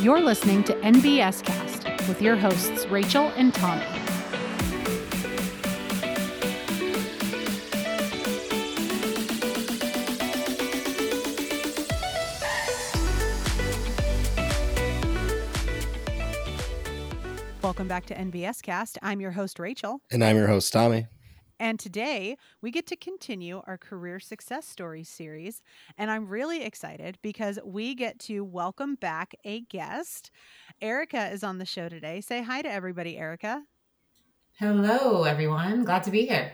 You're listening to NBS Cast with your hosts, Rachel and Tommy. Welcome back to NBS Cast. I'm your host, Rachel. And I'm your host, Tommy. And today, we get to continue our Career Success Stories series, and I'm really excited because we get to welcome back a guest. Erica is on the show today. Say hi to everybody, Erica. Hello, everyone. Glad to be here.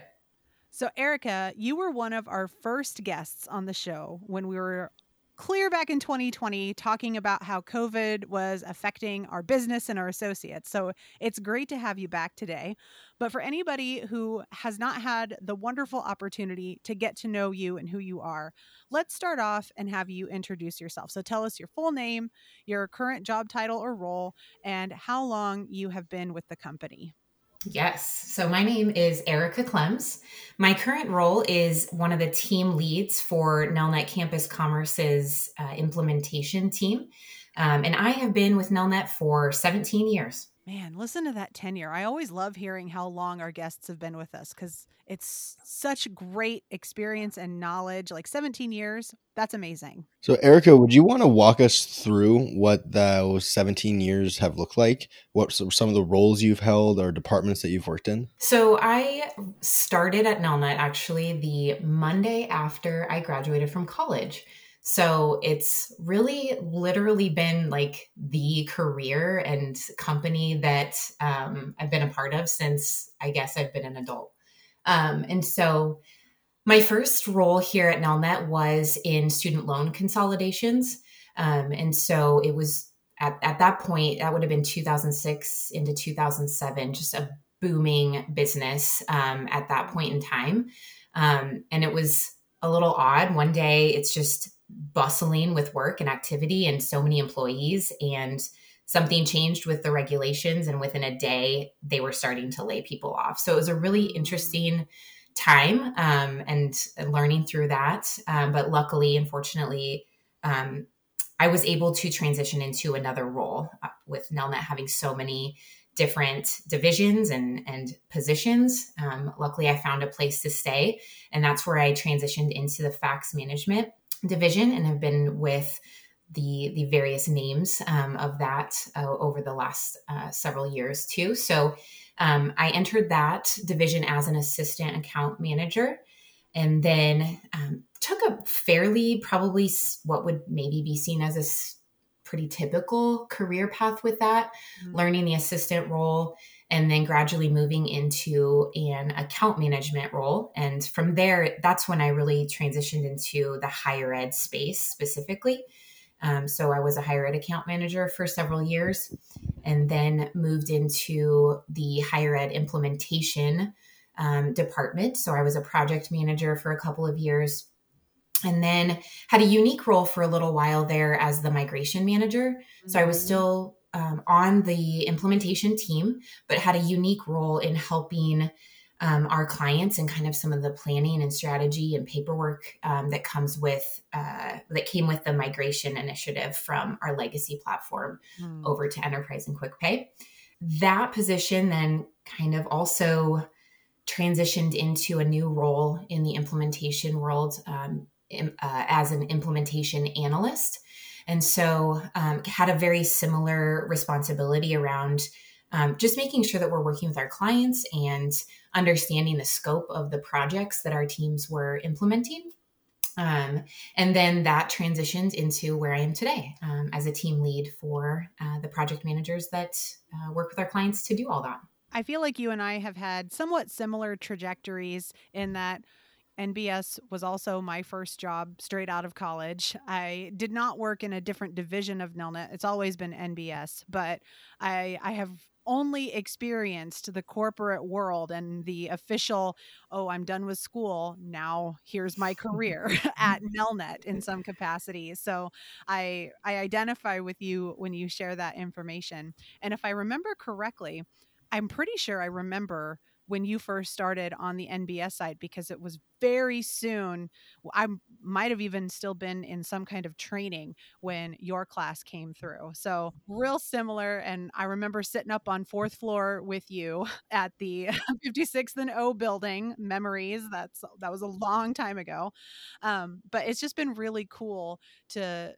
So, Erica, you were one of our first guests on the show when we were clear back in 2020 talking about how COVID was affecting our business and our associates. So it's great to have you back today. But for anybody who has not had the wonderful opportunity to get to know you and who you are, let's start off and have you introduce yourself. So tell us your full name, your current job title or role, and how long you have been with the company. Yes. So my name is Erica Klemsz. My current role is one of the team leads for Nelnet Campus Commerce's implementation team. And I have been with Nelnet for 17 years. Man, listen to that tenure. I always love hearing how long our guests have been with us because it's such great experience and knowledge. Like 17 years, that's amazing. So Erica, would you want to walk us through what those 17 years have looked like? What some of the roles you've held or departments that you've worked in? So I started at Nelnet actually the Monday after I graduated from college. So it's really literally been like the career and company that I've been a part of since I guess I've been an adult. And so my first role here at Nelnet was in student loan consolidations. And so it was at that point, that would have been 2006 into 2007, just a booming business at that point in time. And it was a little odd. One day it's just bustling with work and activity and so many employees, and something changed with the regulations, and within a day they were starting to lay people off. So it was a really interesting time and learning through that. But luckily, unfortunately, I was able to transition into another role with Nelnet having so many different divisions and positions. Luckily, I found a place to stay, and that's where I transitioned into the FACTS management division and have been with the various names of that over the last several years too. So I entered that division as an assistant account manager, and then took a fairly probably what would maybe be seen as a pretty typical career path with that, learning the assistant role and then gradually moving into an account management role. And from there, that's when I really transitioned into the higher ed space specifically. So I was a higher ed account manager for several years and then moved into the higher ed implementation department. So I was a project manager for a couple of years and then had a unique role for a little while there as the migration manager. So I was still on the implementation team, but had a unique role in helping our clients and kind of some of the planning and strategy and paperwork that came with the migration initiative from our legacy platform over to Enterprise and QuickPay. That position then kind of also transitioned into a new role in the implementation world as an implementation analyst. And so had a very similar responsibility around just making sure that we're working with our clients and understanding the scope of the projects that our teams were implementing. And then that transitioned into where I am today as a team lead for the project managers that work with our clients to do all that. I feel like you and I have had somewhat similar trajectories in that NBS was also my first job straight out of college. I did not work in a different division of Nelnet. It's always been NBS, but I have only experienced the corporate world and the official, oh, I'm done with school. Now here's my career at Nelnet in some capacity. So I identify with you when you share that information. And if I remember correctly, I'm pretty sure I remember when you first started on the NBS side, because it was very soon. I might have even still been in some kind of training when your class came through. So real similar. And I remember sitting up on fourth floor with you at the 56th and O building. Memories. That was a long time ago. But it's just been really cool to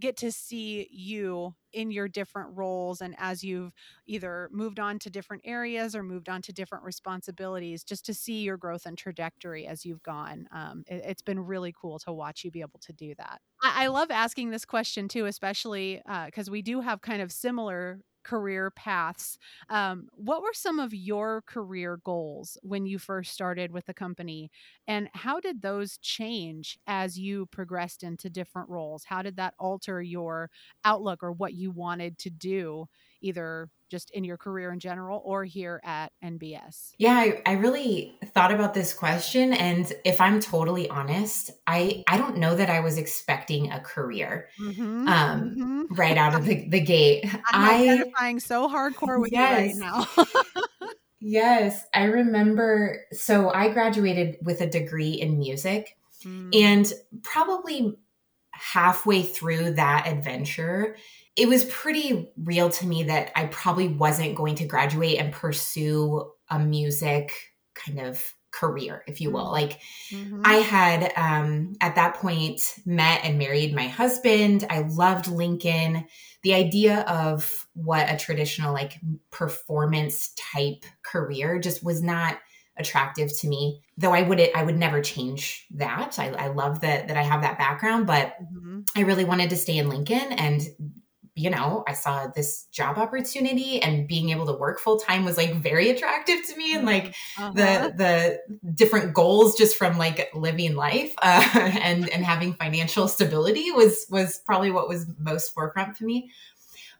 get to see you in your different roles. And as you've either moved on to different areas or moved on to different responsibilities, just to see your growth and trajectory as you've gone. It's been really cool to watch you be able to do that. I love asking this question too, especially because we do have kind of similar career paths. What were some of your career goals when you first started with the company? And how did those change as you progressed into different roles? How did that alter your outlook or what you wanted to do, either just in your career in general or here at NBS? Yeah, I really thought about this question. And if I'm totally honest, I don't know that I was expecting a career right out of the gate. I'm identifying so hardcore with you right now. Yes, I remember. So I graduated with a degree in music and probably halfway through that adventure, it was pretty real to me that I probably wasn't going to graduate and pursue a music kind of career, if you will. Like I had, at that point, met and married my husband. I loved Lincoln. The idea of what a traditional like performance type career just was not attractive to me, though I would never change that. I love that I have that background, but I really wanted to stay in Lincoln. And you know, I saw this job opportunity and being able to work full time was like very attractive to me. And like the different goals just from like living life and having financial stability was probably what was most forefront for me.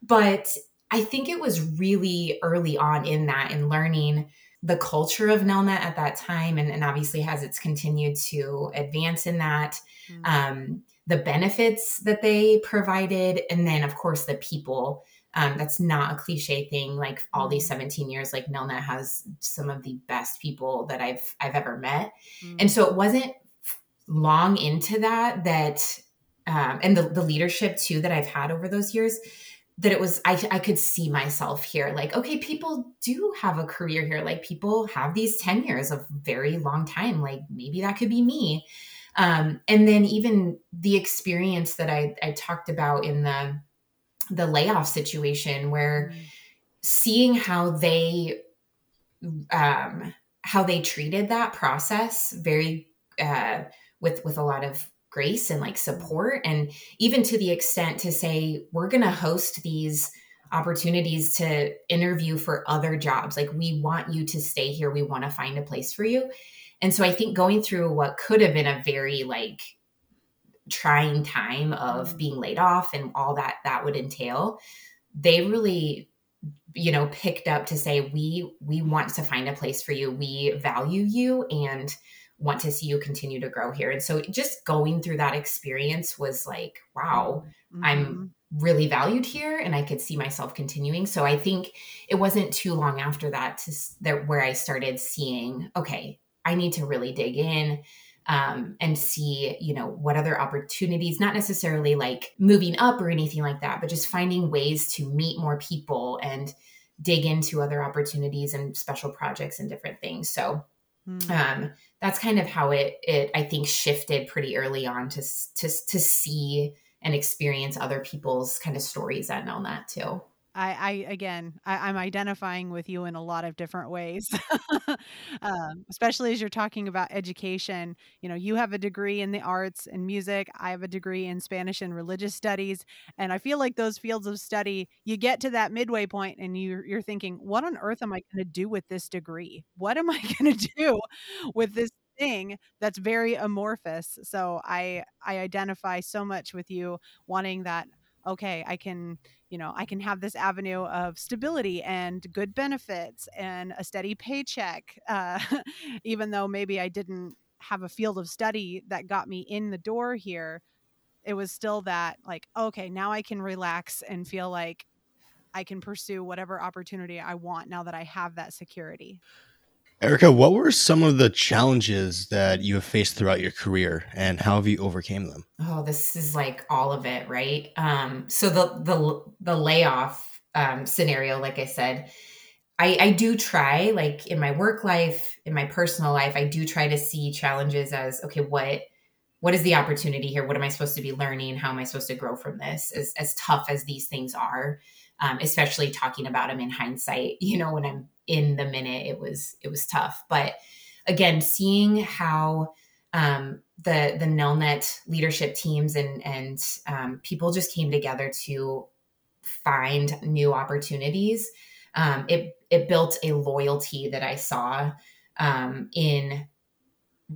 But I think it was really early on in that and learning the culture of Nelnet at that time. And obviously has it's continued to advance in that, the benefits that they provided, and then of course the people. That's not a cliche thing. Like all these 17 years, like Nelnet has some of the best people that I've ever met. And so it wasn't long into that and the leadership too that I've had over those years, that it was I could see myself here. Like, okay, people do have a career here. Like people have these tenures of very long time. Like maybe that could be me. And then even the experience that I talked about in the layoff situation, where seeing how they treated that process very with a lot of grace and like support, and even to the extent to say, we're going to host these opportunities to interview for other jobs. Like we want you to stay here. We want to find a place for you. And so I think going through what could have been a very like trying time of being laid off and all that would entail, they really, you know, picked up to say, we want to find a place for you. We value you and want to see you continue to grow here. And so just going through that experience was like, wow, I'm really valued here and I could see myself continuing. So I think it wasn't too long after that where I started seeing, okay, I need to really dig in and see, you know, what other opportunities, not necessarily like moving up or anything like that, but just finding ways to meet more people and dig into other opportunities and special projects and different things. So that's kind of how it I think shifted pretty early on to see and experience other people's kind of stories at Nelnet too. I'm identifying with you in a lot of different ways, especially as you're talking about education. You know, you have a degree in the arts and music. I have a degree in Spanish and religious studies. And I feel like those fields of study, you get to that midway point and you're thinking, what on earth am I going to do with this degree? What am I going to do with this thing that's very amorphous? So I identify so much with you wanting that. Okay, I can have this avenue of stability and good benefits and a steady paycheck, even though maybe I didn't have a field of study that got me in the door here. It was still that like, okay, now I can relax and feel like I can pursue whatever opportunity I want now that I have that security. Erica, what were some of the challenges that you have faced throughout your career, and how have you overcame them? Oh, this is like all of it, right? So the layoff scenario, like I said, I do try, like in my work life, in my personal life, I do try to see challenges as, okay, what is the opportunity here? What am I supposed to be learning? How am I supposed to grow from this? As tough as these things are, especially talking about them in hindsight, you know, when I'm in the minute, it was tough. But again, seeing how the Nelnet leadership teams and people just came together to find new opportunities, it built a loyalty that I saw in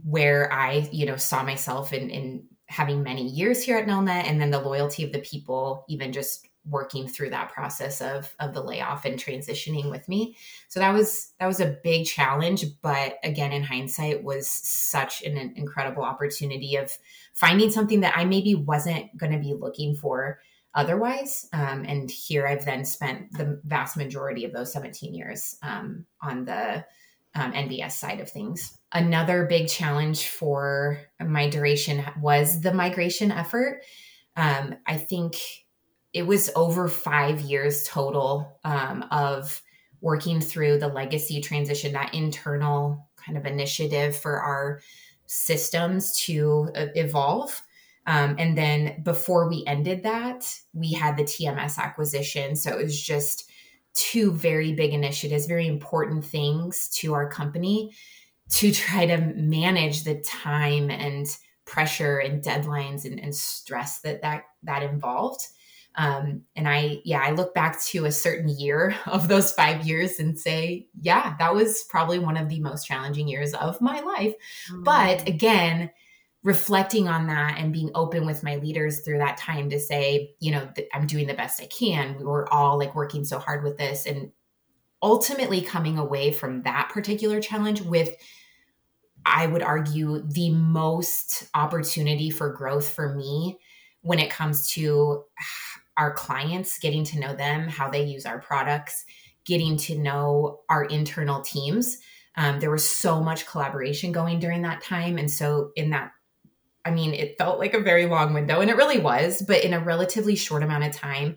where I, you know, saw myself in having many years here at Nelnet, and then the loyalty of the people, even just working through that process of the layoff and transitioning with me. So that was a big challenge, but again, in hindsight, was such an incredible opportunity of finding something that I maybe wasn't going to be looking for otherwise. And here I've then spent the vast majority of those 17 years on the NBS side of things. Another big challenge for my duration was the migration effort. I think it was over 5 years total of working through the legacy transition, that internal kind of initiative for our systems to evolve. And then before we ended that, we had the TMS acquisition. So it was just two very big initiatives, very important things to our company to try to manage the time and pressure and deadlines and stress that involved. And I look back to a certain year of those 5 years and say, yeah, that was probably one of the most challenging years of my life. Mm-hmm. But again, reflecting on that and being open with my leaders through that time to say, you know, I'm doing the best I can. We were all like working so hard with this, and ultimately coming away from that particular challenge with, I would argue, the most opportunity for growth for me when it comes to our clients, getting to know them, how they use our products, getting to know our internal teams. There was so much collaboration going during that time. And so in that, I mean, it felt like a very long window, and it really was, but in a relatively short amount of time,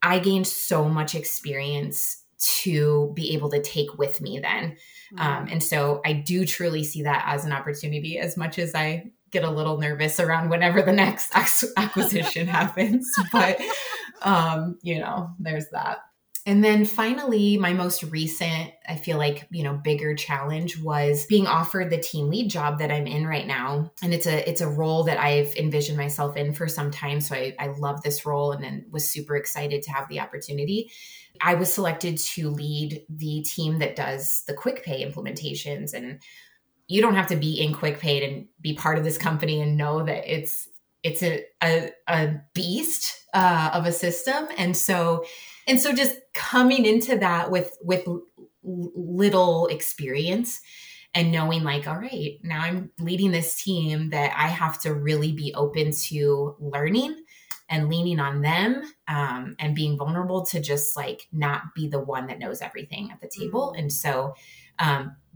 I gained so much experience to be able to take with me then. Mm-hmm. And so I do truly see that as an opportunity, as much as I get a little nervous around whenever the next acquisition happens. But, you know, there's that. And then finally, my most recent, I feel like, you know, bigger challenge was being offered the team lead job that I'm in right now. And it's a role that I've envisioned myself in for some time. So I love this role, and then was super excited to have the opportunity. I was selected to lead the team that does the QuickPay implementations, and you don't have to be in QuickPay and be part of this company and know that it's a beast of a system. And so just coming into that with little experience and knowing, like, all right, now I'm leading this team that I have to really be open to learning and leaning on them, and being vulnerable to just like not be the one that knows everything at the table. And so,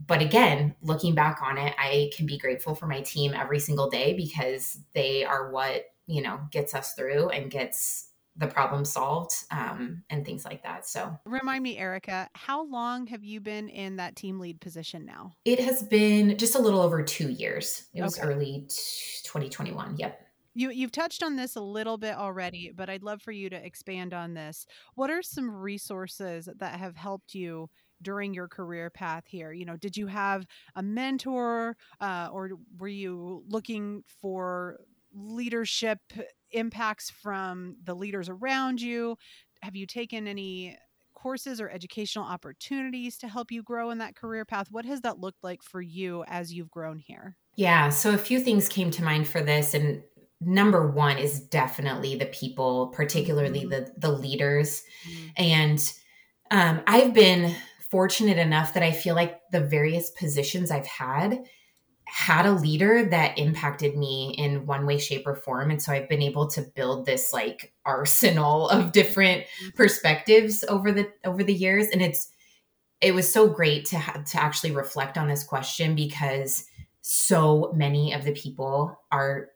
but again, looking back on it, I can be grateful for my team every single day, because they are what, you know, gets us through and gets the problem solved, and things like that. So remind me, Erica, how long have you been in that team lead position now? It has been just a little over 2 years. It was early 2021. Yep. You've touched on this a little bit already, but I'd love for you to expand on this. What are some resources that have helped you during your career path here? You know, did you have a mentor, or were you looking for leadership impacts from the leaders around you? Have you taken any courses or educational opportunities to help you grow in that career path? What has that looked like for you as you've grown here? Yeah. So a few things came to mind for this. And number one is definitely the people, particularly the leaders. Mm-hmm. And I've been fortunate enough that I feel like the various positions I've had a leader that impacted me in one way, shape, or form. And so I've been able to build this like arsenal of different perspectives over the years. And it's it was so great to actually reflect on this question, because so many of the people are,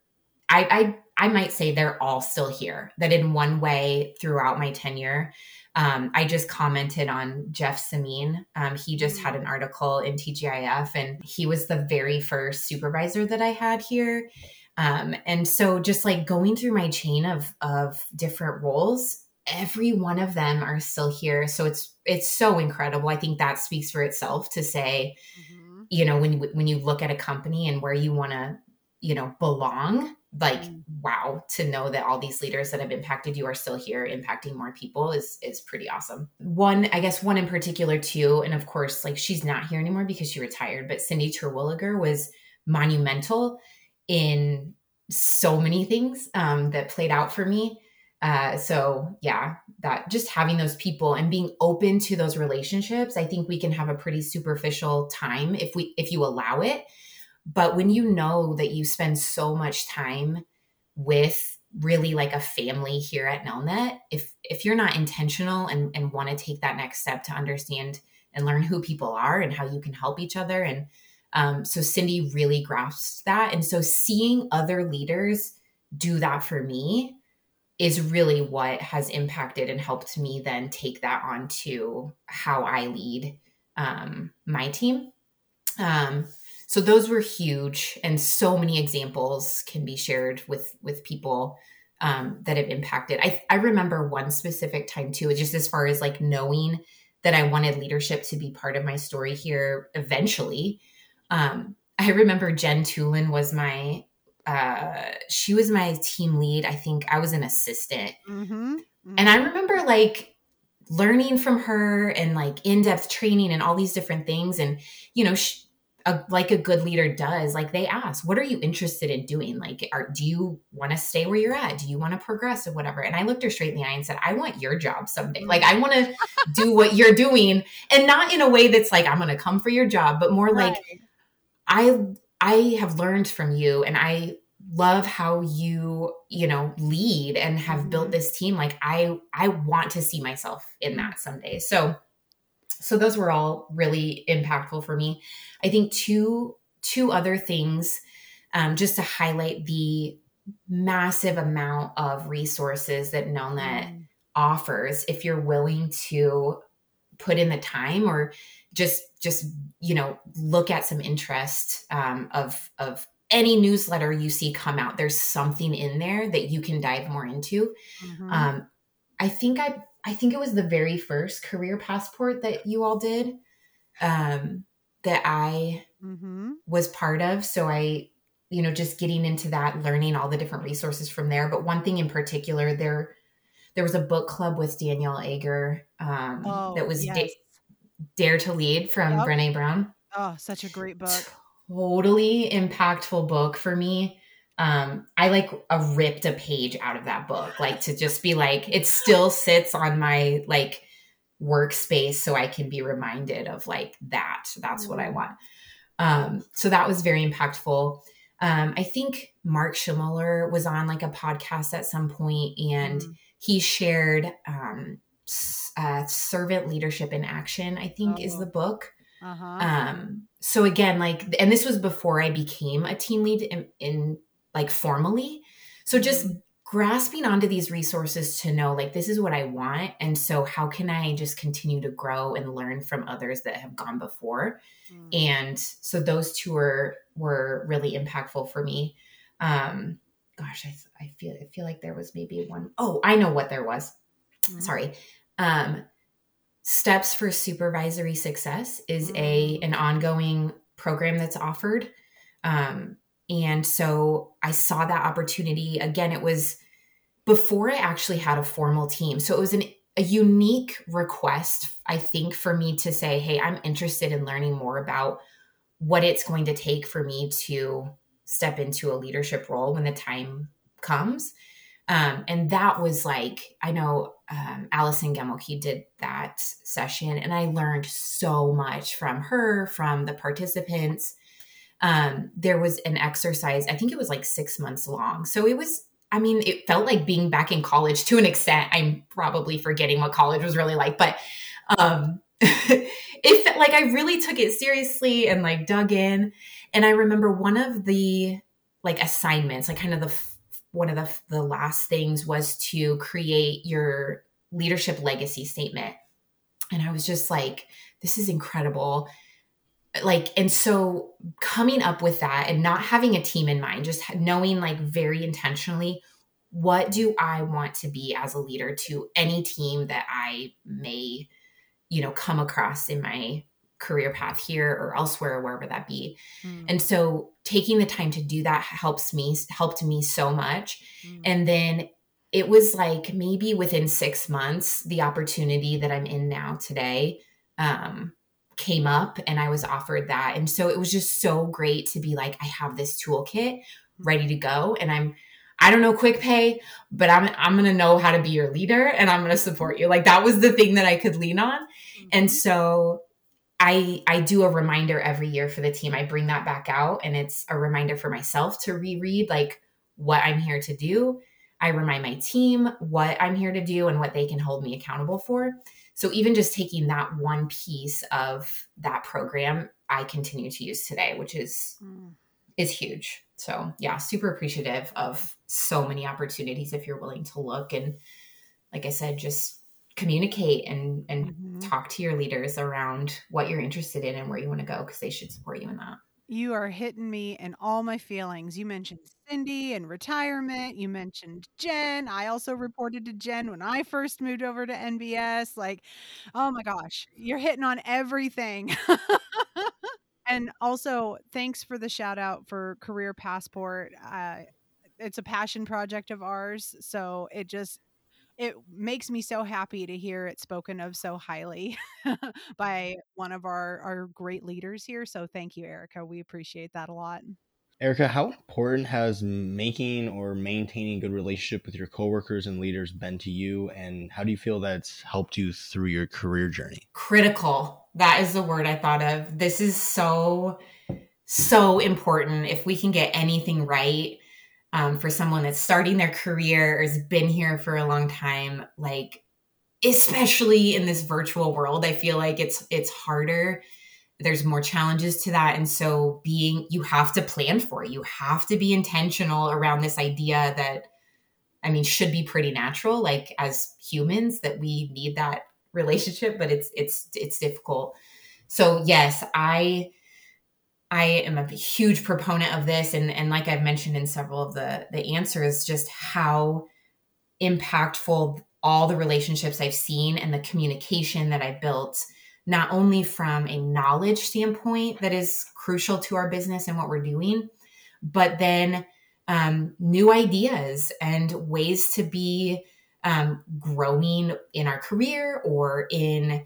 I might say they're all still here, that in one way throughout my tenure. I just commented on Jeff Sameen. He just had an article in TGIF, and he was the very first supervisor that I had here. And so just like going through my chain of different roles, every one of them are still here. So it's so incredible. I think that speaks for itself to say, mm-hmm. you know, when you look at a company and where you want to, you know, belong, like, wow, to know that all these leaders that have impacted you are still here impacting more people is pretty awesome. One in particular too. And of course, like, she's not here anymore because she retired, but Cindy Terwilliger was monumental in so many things that played out for me. So yeah, that just having those people and being open to those relationships, I think we can have a pretty superficial time if you allow it. But when you know that you spend so much time with really like a family here at Nelnet, if you're not intentional and want to take that next step to understand and learn who people are and how you can help each other. And so Cindy really grasped that. And so seeing other leaders do that for me is really what has impacted and helped me then take that on to how I lead my team. So those were huge, and so many examples can be shared with people that have impacted. I remember one specific time too, just as far as like knowing that I wanted leadership to be part of my story here eventually. I remember Jen Tulin was she was my team lead. I think I was an assistant. Mm-hmm. Mm-hmm. And I remember like learning from her and like in-depth training and all these different things. And, you know, like a good leader does, like they ask, what are you interested in doing? Like, do you want to stay where you're at? Do you want to progress or whatever? And I looked her straight in the eye and said, I want your job someday. Like, I want to do what you're doing, and not in a way that's like, I'm going to come for your job, but more right. Like I have learned from you, and I love how you know, lead and have mm-hmm. built this team. Like I want to see myself in that someday. So those were all really impactful for me. I think two other things, just to highlight the massive amount of resources that Nelnet offers if you're willing to put in the time or just you know, look at some interest of any newsletter you see come out. There's something in there that you can dive more into. Mm-hmm. I think it was the very first Career Passport that you all did that I mm-hmm. was part of. So I, you know, just getting into that, learning all the different resources from there. But one thing in particular, there was a book club with Danielle Ager that was yes. Dare to Lead from yep. Brené Brown. Oh, such a great book. Totally impactful book for me. I like ripped a page out of that book, like to just be like, it still sits on my like workspace so I can be reminded of like that. That's what I want. So that was very impactful. I think Mark Schimler was on like a podcast at some point, and he shared Servant Leadership in Action, I think is the book. Uh-huh. So again, like, and this was before I became a team lead in like formally. So just grasping onto these resources to know like, this is what I want. And so how can I just continue to grow and learn from others that have gone before? Mm. And so those two were really impactful for me. I feel like there was maybe one. Oh, I know what there was. Mm. Sorry. Steps for Supervisory Success is an ongoing program that's offered. And so I saw that opportunity. Again, it was before I actually had a formal team. So it was a unique request, I think, for me to say, hey, I'm interested in learning more about what it's going to take for me to step into a leadership role when the time comes. And that was like, I know Allison Gemelke did that session, and I learned so much from her, from the participants. There was an exercise, I think it was like 6 months long. So it was, I mean, it felt like being back in college to an extent. I'm probably forgetting what college was really like, but if like I really took it seriously and like dug in. And I remember one of the like assignments, like kind of one of the last things was to create your leadership legacy statement. And I was just like, this is incredible. Like, and so coming up with that and not having a team in mind, just knowing like very intentionally, what do I want to be as a leader to any team that I may, you know, come across in my career path here or elsewhere or wherever that be. Mm. And so taking the time to do that helped me so much. Mm. And then it was like maybe within 6 months, the opportunity that I'm in now today came up and I was offered that. And so it was just so great to be like, I have this toolkit ready to go. And I don't know QuickPay, but I'm going to know how to be your leader and I'm going to support you. Like that was the thing that I could lean on. Mm-hmm. And so I do a reminder every year for the team. I bring that back out and it's a reminder for myself to reread like what I'm here to do. I remind my team what I'm here to do and what they can hold me accountable for. So even just taking that one piece of that program, I continue to use today, which is huge. So yeah, super appreciative of so many opportunities if you're willing to look. And like I said, just communicate and mm-hmm. talk to your leaders around what you're interested in and where you want to go, because they should support you in that. You are hitting me in all my feelings. You mentioned Cindy and retirement. You mentioned Jen. I also reported to Jen when I first moved over to NBS. Like, oh my gosh, you're hitting on everything. And also, thanks for the shout out for Career Passport. It's a passion project of ours. So it makes me so happy to hear it spoken of so highly by one of our great leaders here. So thank you, Erica. We appreciate that a lot. Erica, how important has making or maintaining a good relationship with your coworkers and leaders been to you? And how do you feel that's helped you through your career journey? Critical. That is the word I thought of. This is so, so important. If we can get anything right, for someone that's starting their career or has been here for a long time, like especially in this virtual world, I feel like it's harder. There's more challenges to that. And so you have to plan for it. You have to be intentional around this idea that, I mean, should be pretty natural, like as humans that we need that relationship, but it's difficult. So yes, I am a huge proponent of this. And like I've mentioned in several of the answers, just how impactful all the relationships I've seen and the communication that I built, not only from a knowledge standpoint that is crucial to our business and what we're doing, but then new ideas and ways to be growing in our career or in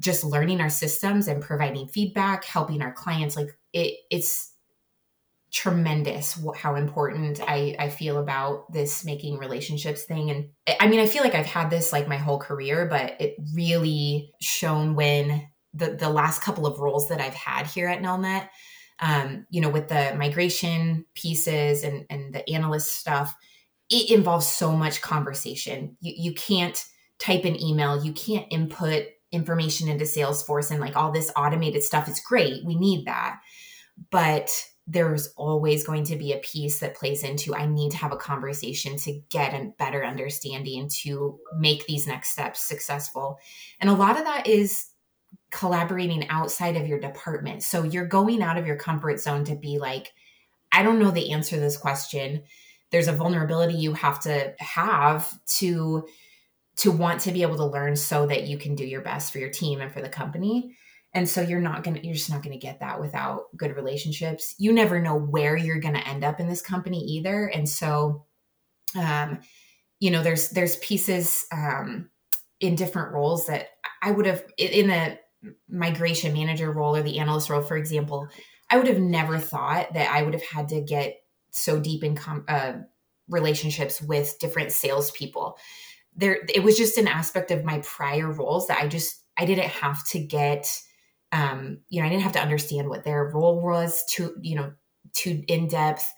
just learning our systems and providing feedback, helping our clients. Like it's tremendous how important I feel about this making relationships thing. And I mean, I feel like I've had this like my whole career, but it really shown when the last couple of roles that I've had here at Nelnet, you know, with the migration pieces and the analyst stuff, it involves so much conversation. You can't type an email. You can't input information into Salesforce and like all this automated stuff is great. We need that. But there's always going to be a piece that plays into, I need to have a conversation to get a better understanding to make these next steps successful. And a lot of that is collaborating outside of your department. So you're going out of your comfort zone to be like, I don't know the answer to this question. There's a vulnerability you have to want to be able to learn so that you can do your best for your team and for the company. And so you're just not going to get that without good relationships. You never know where you're going to end up in this company either. And so, you know, there's pieces, in different roles that I would have in the migration manager role or the analyst role, for example, I would have never thought that I would have had to get so deep in relationships with different salespeople. There, it was just an aspect of my prior roles that I didn't have to get, I didn't have to understand what their role was to in depth,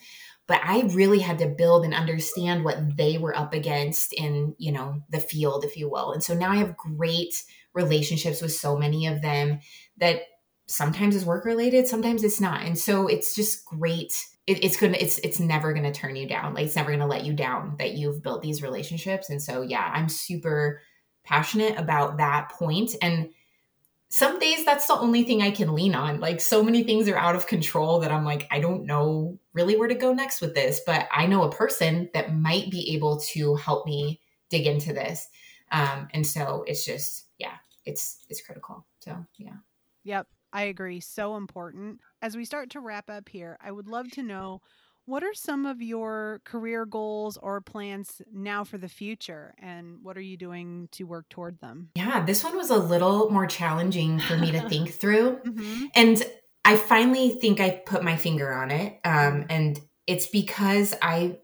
but I really had to build and understand what they were up against in, you know, the field, if you will. And so now I have great relationships with so many of them that sometimes is work related, sometimes it's not. And so it's just great. It's never going to turn you down. Like, it's never going to let you down that you've built these relationships. And so, yeah, I'm super passionate about that point. And some days that's the only thing I can lean on. Like, so many things are out of control that I'm like, I don't know really where to go next with this, but I know a person that might be able to help me dig into this. And so it's just, yeah, it's critical. So, yeah. Yep. I agree. So important. As we start to wrap up here, I would love to know, what are some of your career goals or plans now for the future, and what are you doing to work toward them? Yeah, this one was a little more challenging for me to think through. Mm-hmm. And I finally think I put my finger on it. And it's because I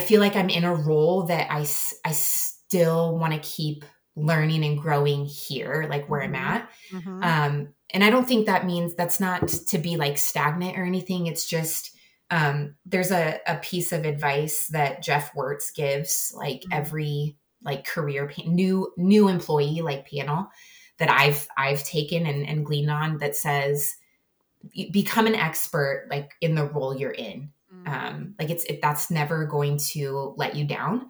feel like I'm in a role that I still want to keep learning and growing here, like where I'm at. Mm-hmm. And I don't think that means that's not to be like stagnant or anything. It's just, there's a piece of advice that Jeff Wirtz gives, like mm-hmm. every like career new employee, like panel that I've taken and gleaned on, that says, become an expert, like in the role you're in. Mm-hmm. Like that's never going to let you down.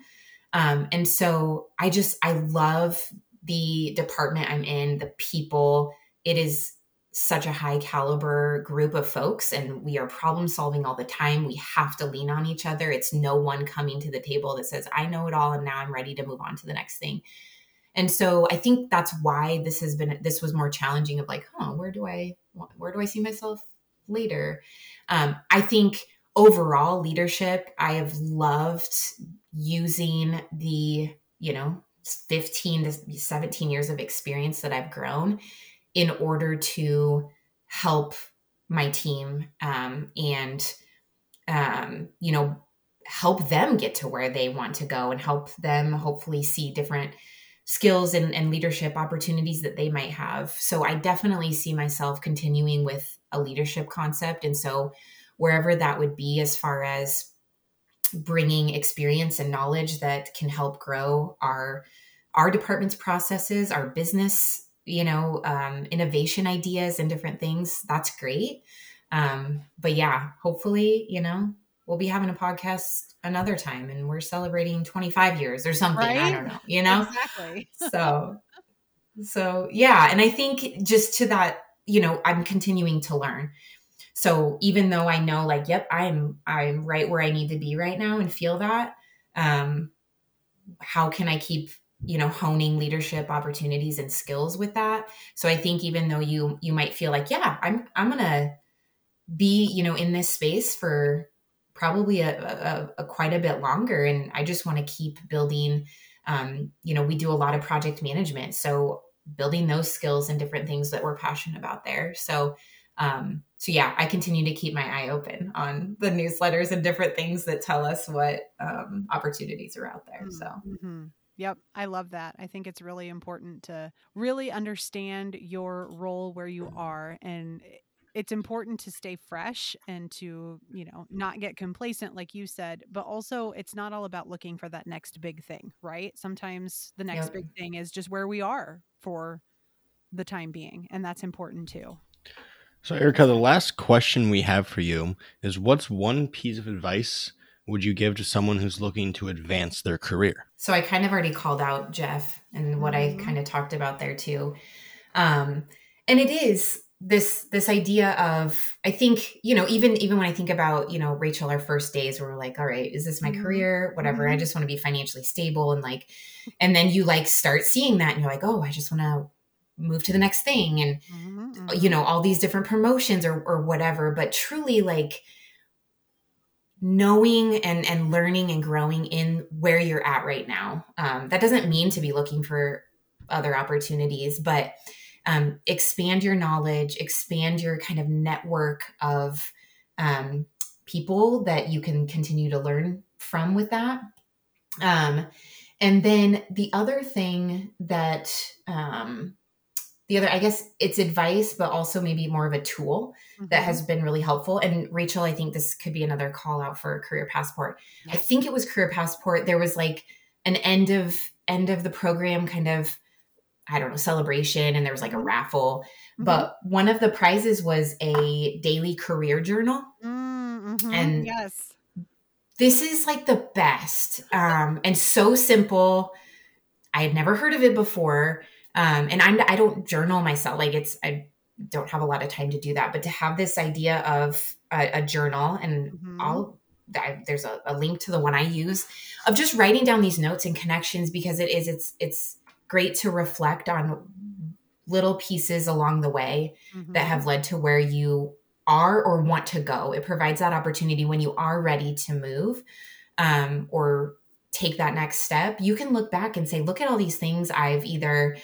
And so I love the department I'm in, the people. It is such a high caliber group of folks, and we are problem solving all the time. We have to lean on each other. It's no one coming to the table that says, I know it all, and now I'm ready to move on to the next thing. And so I think that's why this was more challenging of like, where do I see myself later? I think overall leadership, I have loved using the, 15 to 17 years of experience that I've grown in order to help my team, help them get to where they want to go, and help them hopefully see different skills and leadership opportunities that they might have. So I definitely see myself continuing with a leadership concept. And so wherever that would be, as far as bringing experience and knowledge that can help grow our department's processes, our business, innovation ideas and different things, that's great. But yeah, hopefully, we'll be having a podcast another time and we're celebrating 25 years or something. Right? I don't know, Exactly. So yeah. And I think just to that, I'm continuing to learn. So even though I know like, yep, I'm right where I need to be right now and feel that, how can I keep, honing leadership opportunities and skills with that? So I think even though you might feel like, yeah, I'm going to be, in this space for probably a quite a bit longer. And I just want to keep building, we do a lot of project management. So building those skills and different things that we're passionate about there. So yeah, I continue to keep my eye open on the newsletters and different things that tell us what opportunities are out there. So, mm-hmm. Yep. I love that. I think it's really important to really understand your role where you are, and it's important to stay fresh and to, not get complacent, like you said, but also it's not all about looking for that next big thing, right? Sometimes the next big thing is just where we are for the time being. And that's important too. So Erica, the last question we have for you is, what's one piece of advice would you give to someone who's looking to advance their career? So I kind of already called out Jeff and what I kind of talked about there too. And it is this idea of, I think, even when I think about, Rachel, our first days where we're like, all right, is this my career? Whatever. Mm-hmm. I just want to be financially stable. And like, and then you like start seeing that and you're like, oh, I just want to move to the next thing. And, all these different promotions or whatever, but truly like knowing and learning and growing in where you're at right now. That doesn't mean to be looking for other opportunities, but expand your knowledge, expand your kind of network of people that you can continue to learn from with that. And then the other thing that the other, I guess it's advice, but also maybe more of a tool that has been really helpful. And Rachel, I think this could be another call out for Career Passport. Yes. I think it was Career Passport. There was like an end of the program kind of, I don't know, celebration. And there was like a raffle, but one of the prizes was a daily career journal. And yes, this is like the best, and so simple. I had never heard of it before. And I don't journal myself. Like I don't have a lot of time to do that, but to have this idea of a journal, and there's a link to the one I use of just writing down these notes and connections, because it's great to reflect on little pieces along the way that have led to where you are or want to go. It provides that opportunity when you are ready to move, or take that next step. You can look back and say, look at all these things I've either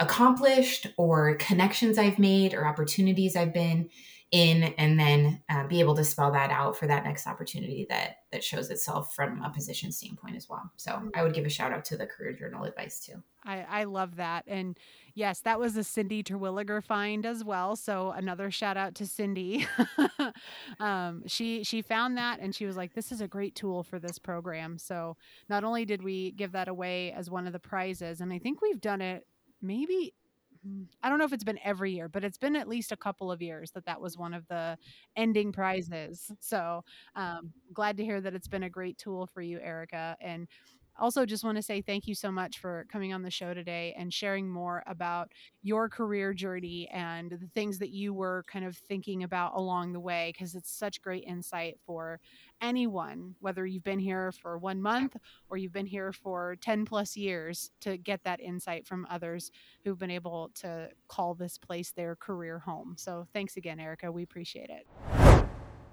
accomplished, or connections I've made, or opportunities I've been in, and then be able to spell that out for that next opportunity that shows itself from a position standpoint as well. So I would give a shout out to the career journal advice too. I love that. And yes, that was a Cindy Terwilliger find as well. So another shout out to Cindy. She found that and she was like, this is a great tool for this program. So not only did we give that away as one of the prizes, and I think we've done it maybe, I don't know if it's been every year, but it's been at least a couple of years that was one of the ending prizes. So glad to hear that it's been a great tool for you, Erica. And also just want to say thank you so much for coming on the show today and sharing more about your career journey and the things that you were kind of thinking about along the way, because it's such great insight for anyone, whether you've been here for 1 month or you've been here for 10 plus years, to get that insight from others who've been able to call this place their career home. So thanks again, Erica. We appreciate it.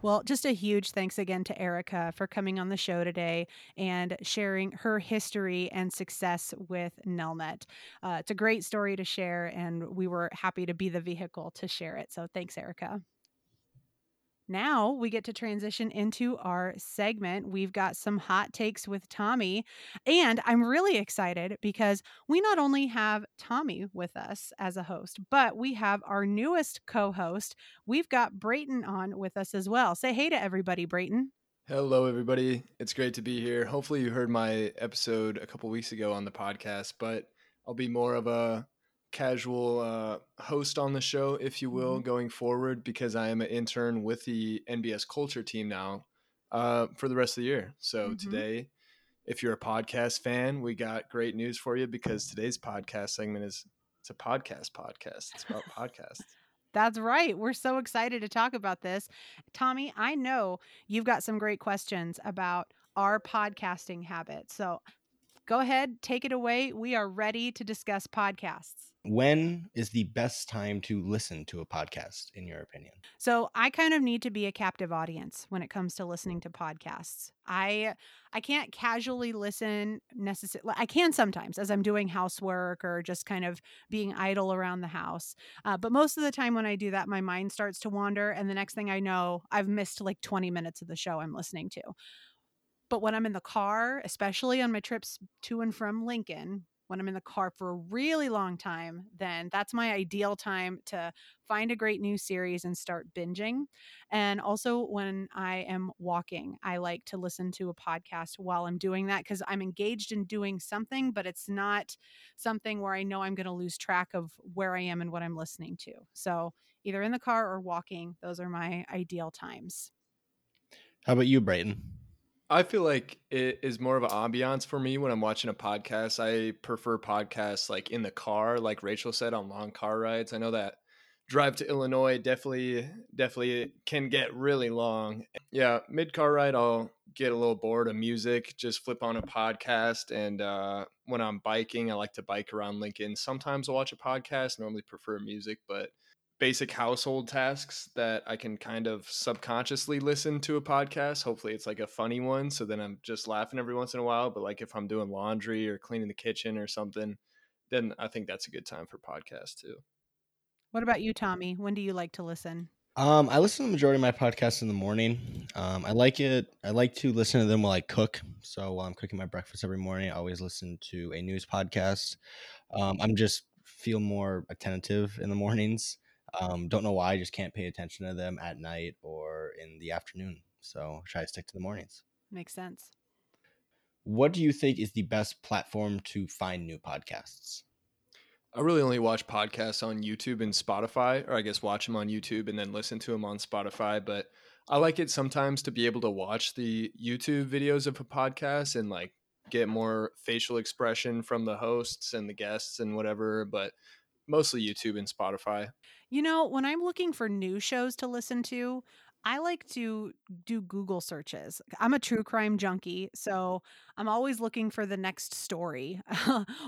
Well, just a huge thanks again to Erica for coming on the show today and sharing her history and success with Nelnet. It's a great story to share, and we were happy to be the vehicle to share it. So thanks, Erica. Now we get to transition into our segment. We've got some hot takes with Tommy, and I'm really excited because we not only have Tommy with us as a host, but we have our newest co-host. We've got Brayton on with us as well. Say hey to everybody, Brayton. Hello, everybody. It's great to be here. Hopefully you heard my episode a couple weeks ago on the podcast, but I'll be more of a casual host on the show, if you will, going forward, because I am an intern with the NBS culture team now for the rest of the year. So today, if you're a podcast fan, we got great news for you, because today's podcast segment is, it's a podcast. It's about podcasts. That's right. We're so excited to talk about this. Tommy, I know you've got some great questions about our podcasting habits. So go ahead, take it away. We are ready to discuss podcasts. When is the best time to listen to a podcast, in your opinion? So I kind of need to be a captive audience when it comes to listening to podcasts. I can't casually listen necessarily. I can sometimes as I'm doing housework or just kind of being idle around the house. But most of the time when I do that, my mind starts to wander. And the next thing I know, I've missed like 20 minutes of the show I'm listening to. But when I'm in the car, especially on my trips to and from Lincoln, when I'm in the car for a really long time, then that's my ideal time to find a great new series and start binging. And also when I am walking, I like to listen to a podcast while I'm doing that, because I'm engaged in doing something, but it's not something where I know I'm going to lose track of where I am and what I'm listening to. So either in the car or walking, those are my ideal times. How about you, Brayton? I feel like it is more of an ambiance for me when I'm watching a podcast. I prefer podcasts like in the car, like Rachel said, on long car rides. I know that drive to Illinois definitely can get really long. Yeah, mid-car ride, I'll get a little bored of music, just flip on a podcast. And when I'm biking, I like to bike around Lincoln. Sometimes I'll watch a podcast, normally prefer music, but basic household tasks that I can kind of subconsciously listen to a podcast. Hopefully it's like a funny one, so then I'm just laughing every once in a while. But like if I'm doing laundry or cleaning the kitchen or something, then I think that's a good time for podcasts too. What about you, Tommy? When do you like to listen? I listen to the majority of my podcasts in the morning. I like to listen to them while I cook. So while I'm cooking my breakfast every morning, I always listen to a news podcast. I'm just feel more attentive in the mornings. Don't know why, I just can't pay attention to them at night or in the afternoon. So I try to stick to the mornings. Makes sense. What do you think is the best platform to find new podcasts? I really only watch podcasts on YouTube and Spotify, or I guess watch them on YouTube and then listen to them on Spotify. But I like it sometimes to be able to watch the YouTube videos of a podcast and like get more facial expression from the hosts and the guests and whatever, but mostly YouTube and Spotify. You know, when I'm looking for new shows to listen to, I like to do Google searches. I'm a true crime junkie, so I'm always looking for the next story.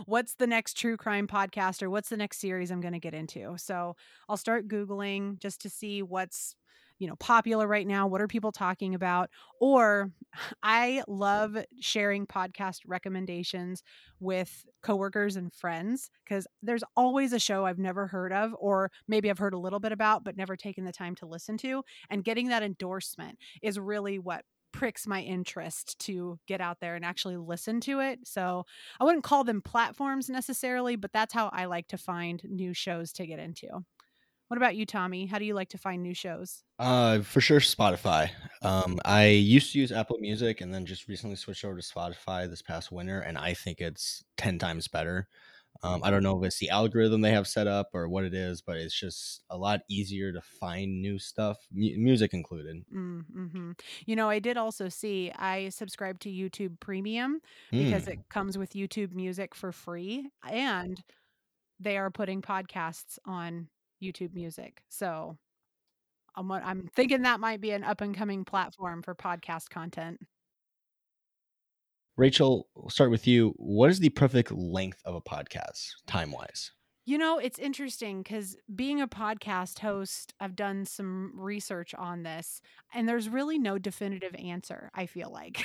What's the next true crime podcast or what's the next series I'm going to get into? So I'll start Googling just to see what's, you know, popular right now. What are people talking about? Or I love sharing podcast recommendations with coworkers and friends because there's always a show I've never heard of, or maybe I've heard a little bit about, but never taken the time to listen to. And getting that endorsement is really what pricks my interest to get out there and actually listen to it. So I wouldn't call them platforms necessarily, but that's how I like to find new shows to get into. What about you, Tommy? How do you like to find new shows? For sure, Spotify. I used to use Apple Music and then just recently switched over to Spotify this past winter, and I think it's 10 times better. I don't know if it's the algorithm they have set up or what it is, but it's just a lot easier to find new stuff, music included. Mm-hmm. You know, I did also see I subscribed to YouTube Premium because it comes with YouTube Music for free, and they are putting podcasts on YouTube Music. So I'm thinking that might be an up and coming platform for podcast content. Rachel, we'll start with you. What is the perfect length of a podcast time wise? You know, it's interesting because being a podcast host, I've done some research on this, and there's really no definitive answer, I feel like.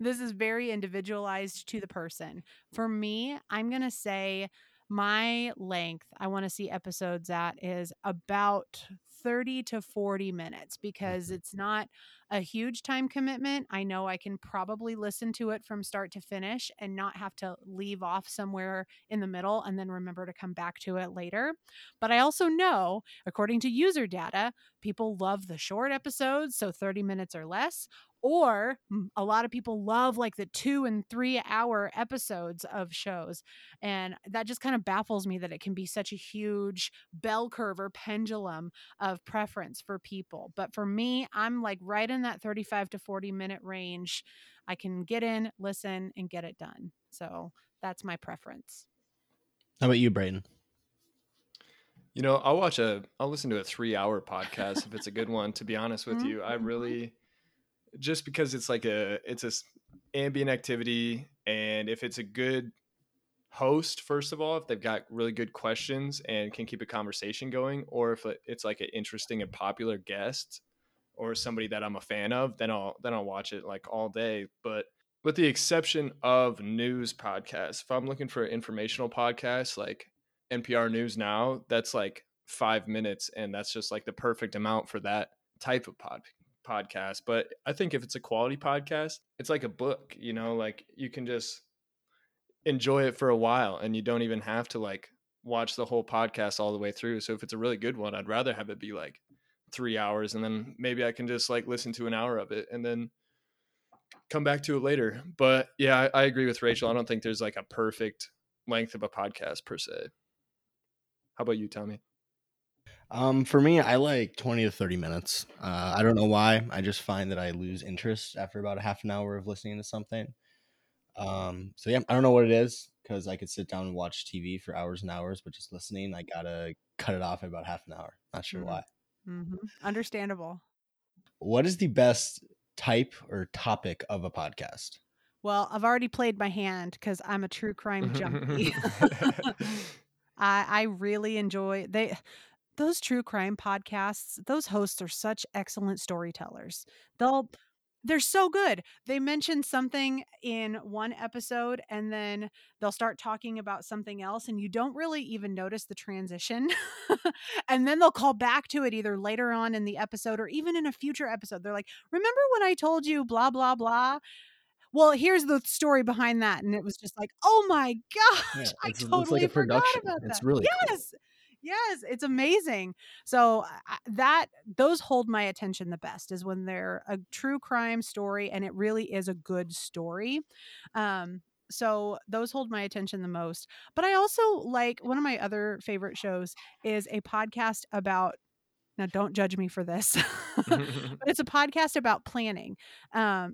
This is very individualized to the person. For me, I'm going to say my length, I want to see episodes that is about 30 to 40 minutes because it's not a huge time commitment. I know I can probably listen to it from start to finish and not have to leave off somewhere in the middle and then remember to come back to it later. But I also know, according to user data, people love the short episodes, so 30 minutes or less. Or a lot of people love like the 2 and 3 hour episodes of shows. And that just kind of baffles me that it can be such a huge bell curve or pendulum of preference for people. But for me, I'm like right in that 35 to 40 minute range. I can get in, listen, and get it done. So that's my preference. How about you, Brayton? You know, I'll listen to a 3 hour podcast if it's a good one, to be honest with you. I really... Just because it's like it's a ambient activity, and if it's a good host, first of all, if they've got really good questions and can keep a conversation going, or if it's like an interesting and popular guest or somebody that I'm a fan of, then I'll watch it like all day. But with the exception of news podcasts, if I'm looking for an informational podcast like NPR News Now, that's like 5 minutes, and that's just like the perfect amount for that type of podcast. But I think if it's a quality podcast, it's like a book, you know, like you can just enjoy it for a while and you don't even have to like watch the whole podcast all the way through. So if it's a really good one, I'd rather have it be like 3 hours, and then maybe I can just like listen to an hour of it and then come back to it later. But yeah, I agree with Rachel. I don't think there's like a perfect length of a podcast per se. How about you, Tommy? For me, I like 20 to 30 minutes. I don't know why. I just find that I lose interest after about a half an hour of listening to something. So yeah, I don't know what it is, because I could sit down and watch TV for hours and hours, but just listening, I gotta cut it off at about half an hour. Not sure why. Mm-hmm. Understandable. What is the best type or topic of a podcast? Well, I've already played my hand because I'm a true crime junkie. I really enjoy... Those true crime podcasts, those hosts are such excellent storytellers. They're so good. They mention something in one episode and then they'll start talking about something else and you don't really even notice the transition. And then they'll call back to it either later on in the episode or even in a future episode. They're like, remember when I told you blah, blah, blah? well, here's the story behind that. And it was just like, oh my gosh, yeah, I totally like forgot about that. It's really cool. Yes, it's amazing. So those hold my attention the best is when they're a true crime story and it really is a good story. So those hold my attention the most. But I also like, one of my other favorite shows is a podcast about, now don't judge me for this, but it's a podcast about planning.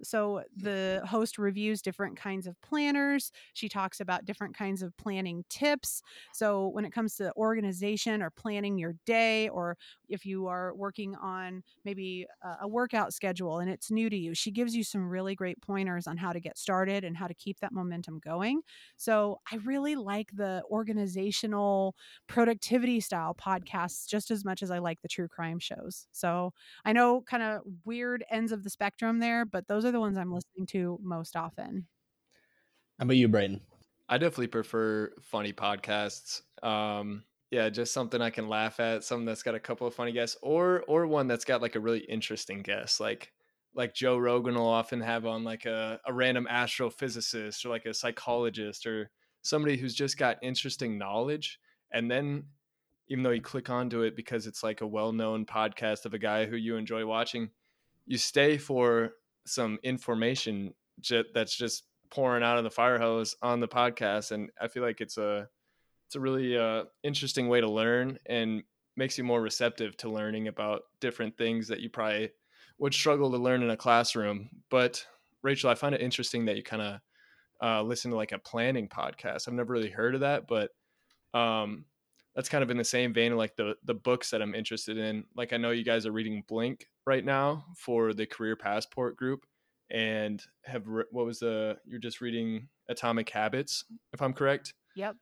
So the host reviews different kinds of planners. She talks about different kinds of planning tips. So when it comes to organization or planning your day, or if you are working on maybe a workout schedule and it's new to you, she gives you some really great pointers on how to get started and how to keep that momentum going. So I really like the organizational productivity style podcasts just as much as I like the true crime shows. So I know kind of weird ends of the spectrum there, but those are the ones I'm listening to most often. How about you, Brayton? I definitely prefer funny podcasts. Yeah, just something I can laugh at, something that's got a couple of funny guests, or one that's got like a really interesting guest. Like Joe Rogan will often have on like a random astrophysicist or like a psychologist or somebody who's just got interesting knowledge. And then even though you click onto it because it's like a well-known podcast of a guy who you enjoy watching, you stay for some information that's just pouring out of the fire hose on the podcast. And I feel like it's a really interesting way to learn and makes you more receptive to learning about different things that you probably would struggle to learn in a classroom. But Rachel, I find it interesting that you kind of listen to like a planning podcast. I've never really heard of that, but that's kind of in the same vein of like the books that I'm interested in. Like I know you guys are reading Blink right now for the Career Passport group and have, you're just reading Atomic Habits, if I'm correct. Yep.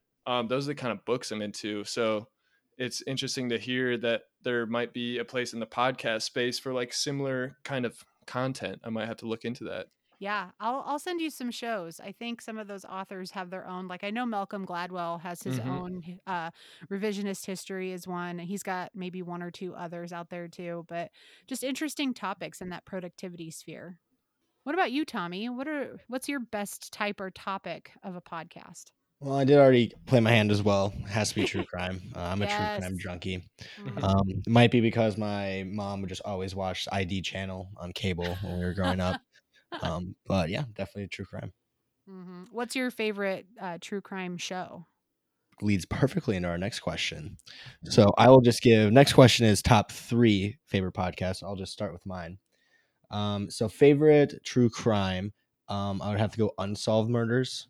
Those are the kind of books I'm into. So it's interesting to hear that there might be a place in the podcast space for like similar kind of content. I might have to look into that. Yeah, I'll send you some shows. I think some of those authors have their own, like I know Malcolm Gladwell has his own, Revisionist History is one. He's got maybe one or two others out there too, but just interesting topics in that productivity sphere. What about you, Tommy? What's your best type or topic of a podcast? Well, I did already play my hand as well. It has to be true crime. I'm a true crime junkie. It might be because my mom would just always watch ID Channel on cable when we were growing up. But yeah, definitely true crime. Mm-hmm. What's your favorite true crime show? Leads perfectly into our next question. So I will just give, next question is top three favorite podcasts. I'll just start with mine. So favorite true crime, I would have to go Unsolved Murders.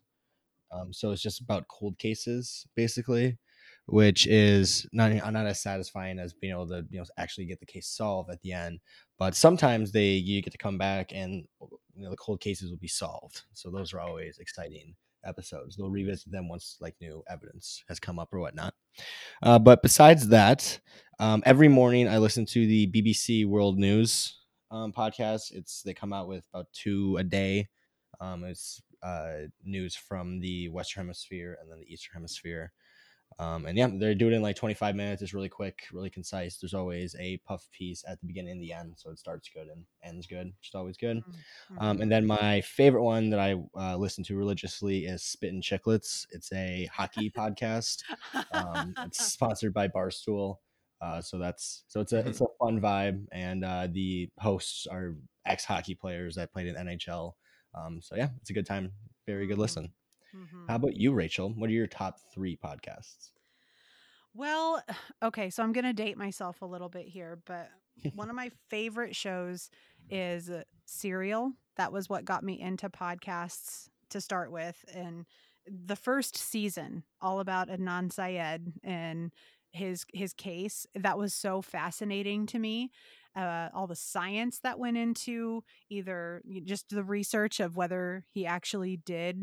So it's just about cold cases, basically, which is not as satisfying as being able to actually get the case solved at the end. But sometimes you get to come back and the cold cases will be solved. So those are always exciting episodes. They'll revisit them once like new evidence has come up or whatnot. But besides that, every morning I listen to the BBC World News podcast. They come out with about two a day. It's news from the Western Hemisphere and then the Eastern Hemisphere. And yeah, they do it in like 25 minutes. It's really quick, really concise. There's always a puff piece at the beginning and the end. So it starts good and ends good, which is always good. And then my favorite one that I listen to religiously is Spittin' Chicklets. It's a hockey podcast. It's sponsored by Barstool. So it's a fun vibe. And the hosts are ex-hockey players that played in NHL. So yeah, it's a good time. Very good listen. Mm-hmm. How about you, Rachel? What are your top three podcasts? Well, okay, so I'm going to date myself a little bit here, but one of my favorite shows is Serial. That was what got me into podcasts to start with. And the first season, all about Adnan Syed and his case, that was so fascinating to me. All the science that went into either just the research of whether he actually did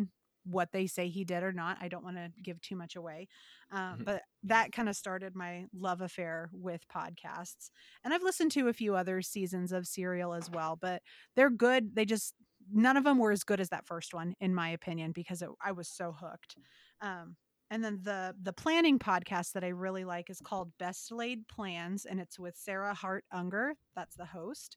what they say he did or not. I don't want to give too much away. But that kind of started my love affair with podcasts. And I've listened to a few other seasons of Serial as well, but they're good. They just, none of them were as good as that first one, in my opinion, because I was so hooked. And then the planning podcast that I really like is called Best Laid Plans, and it's with Sarah Hart Unger. That's the host.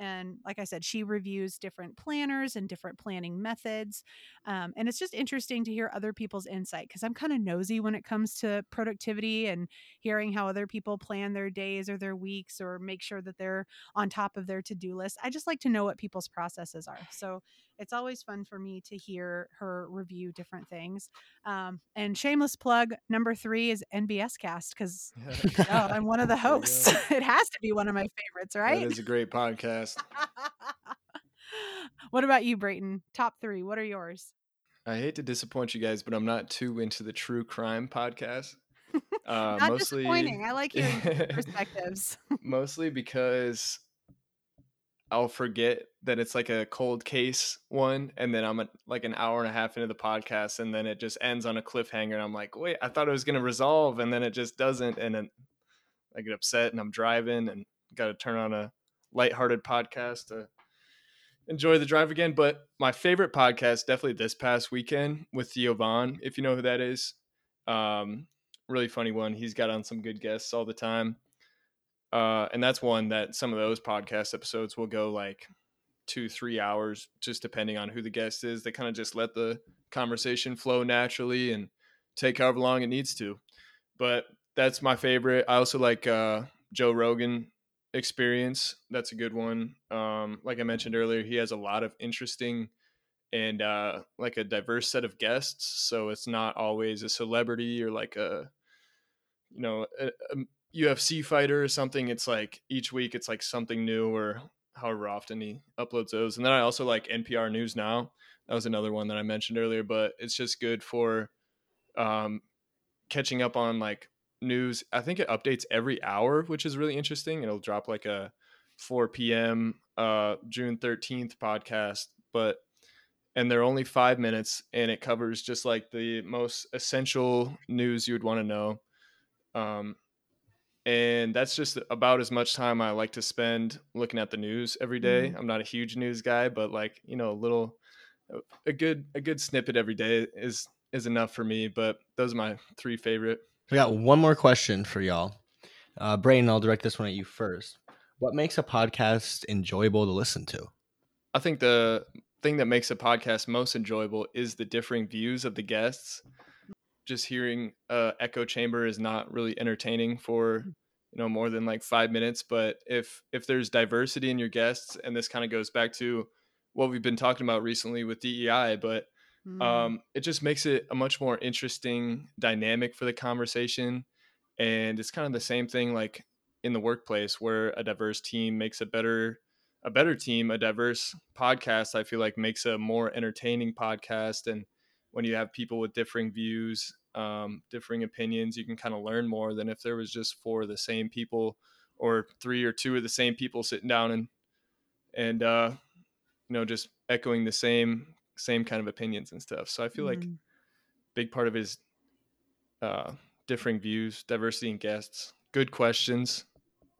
And like I said, she reviews different planners and different planning methods. And it's just interesting to hear other people's insight, because I'm kind of nosy when it comes to productivity and hearing how other people plan their days or their weeks or make sure that they're on top of their to-do list. I just like to know what people's processes are. So it's always fun for me to hear her review different things. And shameless plug, number 3 is NBS Cast, because I'm one of the hosts. It has to be one of my favorites, right? It is a great podcast. What about you, Brayton? Top 3, what are yours? I hate to disappoint you guys, but I'm not too into the true crime podcast. Not mostly disappointing. I like hearing perspectives. Mostly because I'll forget that it's like a cold case one, and then I'm like an hour and a half into the podcast, and then it just ends on a cliffhanger, and I'm like, wait, I thought it was going to resolve, and then it just doesn't, and then I get upset, and I'm driving, and got to turn on a lighthearted podcast to enjoy the drive again. But my favorite podcast, definitely this past weekend, with Theo Vaughn, if you know who that is. Really funny one. He's got on some good guests all the time. And that's one that some of those podcast episodes will go like 2-3 hours, just depending on who the guest is. They kind of just let the conversation flow naturally and take however long it needs to. But that's my favorite. I also like Joe Rogan Experience. That's a good one. Like I mentioned earlier, he has a lot of interesting and like a diverse set of guests. So it's not always a celebrity or like a, you know, a UFC fighter or something. It's like each week it's like something new, or however often he uploads those. And then I also like NPR News Now. That was another one that I mentioned earlier, but it's just good for catching up on like news. I think it updates every hour, which is really interesting. It'll drop like a 4 p.m. June 13th podcast, and they're only 5 minutes, and it covers just like the most essential news you would want to know. And that's just about as much time I like to spend looking at the news every day. Mm-hmm. I'm not a huge news guy, but like, you know, a good snippet every day is enough for me. But those are my 3 favorite. We got one more question for y'all. Brayton, I'll direct this one at you first. What makes a podcast enjoyable to listen to? I think the thing that makes a podcast most enjoyable is the differing views of the guests. Just hearing echo chamber is not really entertaining for, you know, more than like 5 minutes. But if there's diversity in your guests, and this kind of goes back to what we've been talking about recently with DEI, but it just makes it a much more interesting dynamic for the conversation. And it's kind of the same thing like in the workplace, where a diverse team makes a better team. A diverse podcast, I feel like, makes a more entertaining podcast. And when you have people with differing views, differing opinions, you can kind of learn more than if there was just 4 of the same people, or 3 or 2 of the same people sitting down and you know, just echoing the same kind of opinions and stuff. So I feel like a big part of it is differing views, diversity in guests, good questions,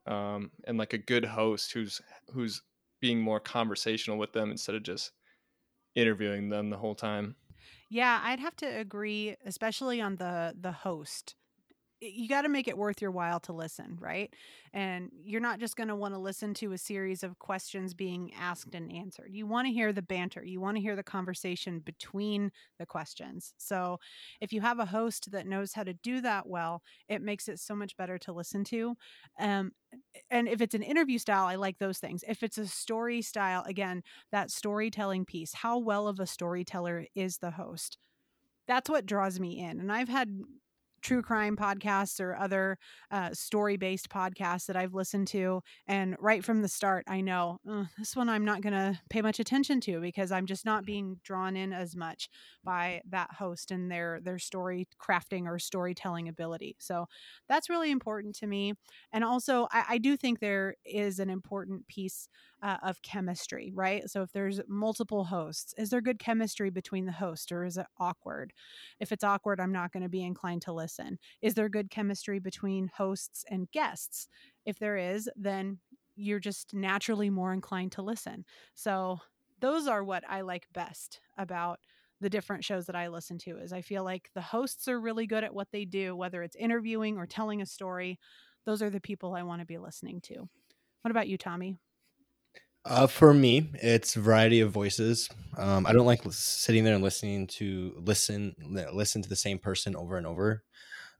and like a good host who's being more conversational with them instead of just interviewing them the whole time. Yeah, I'd have to agree, especially on the host. You got to make it worth your while to listen, right? And you're not just going to want to listen to a series of questions being asked and answered. You want to hear the banter. You want to hear the conversation between the questions. So if you have a host that knows how to do that well, it makes it so much better to listen to. And if it's an interview style, I like those things. If it's a story style, again, that storytelling piece, how well of a storyteller is the host? That's what draws me in. And I've had true crime podcasts or other story-based podcasts that I've listened to, and right from the start, I know this one I'm not going to pay much attention to, because I'm just not being drawn in as much by that host and their story crafting or storytelling ability. So that's really important to me. And also, I do think there is an important piece of chemistry, right? So if there's multiple hosts, is there good chemistry between the hosts, or is it awkward? If it's awkward, I'm not going to be inclined to listen. Is there good chemistry between hosts and guests? If there is, then you're just naturally more inclined to listen. So those are what I like best about the different shows that I listen to, is I feel like the hosts are really good at what they do, whether it's interviewing or telling a story. Those are the people I want to be listening to. What about you, Tommy? For me, it's a variety of voices. I don't like sitting there and listening to the same person over and over.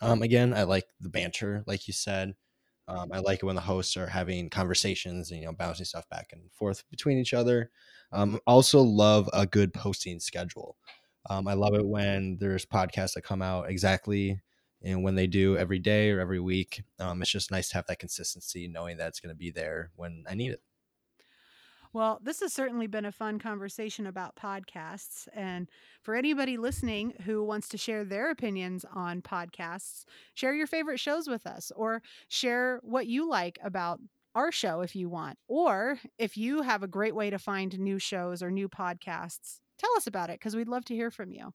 Again, I like the banter, like you said. I like it when the hosts are having conversations and, bouncing stuff back and forth between each other. Also love a good posting schedule. I love it when there's podcasts that come out exactly and when they do every day or every week. It's just nice to have that consistency, knowing that it's going to be there when I need it. Well, this has certainly been a fun conversation about podcasts. And for anybody listening who wants to share their opinions on podcasts, share your favorite shows with us, or share what you like about our show if you want. Or if you have a great way to find new shows or new podcasts, tell us about it, because we'd love to hear from you.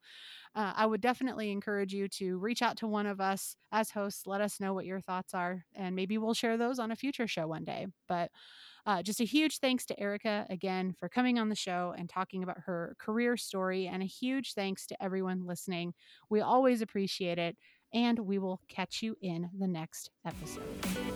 I would definitely encourage you to reach out to one of us as hosts. Let us know what your thoughts are, and maybe we'll share those on a future show one day. But just a huge thanks to Erica again for coming on the show and talking about her career story, and a huge thanks to everyone listening. We always appreciate it, and we will catch you in the next episode.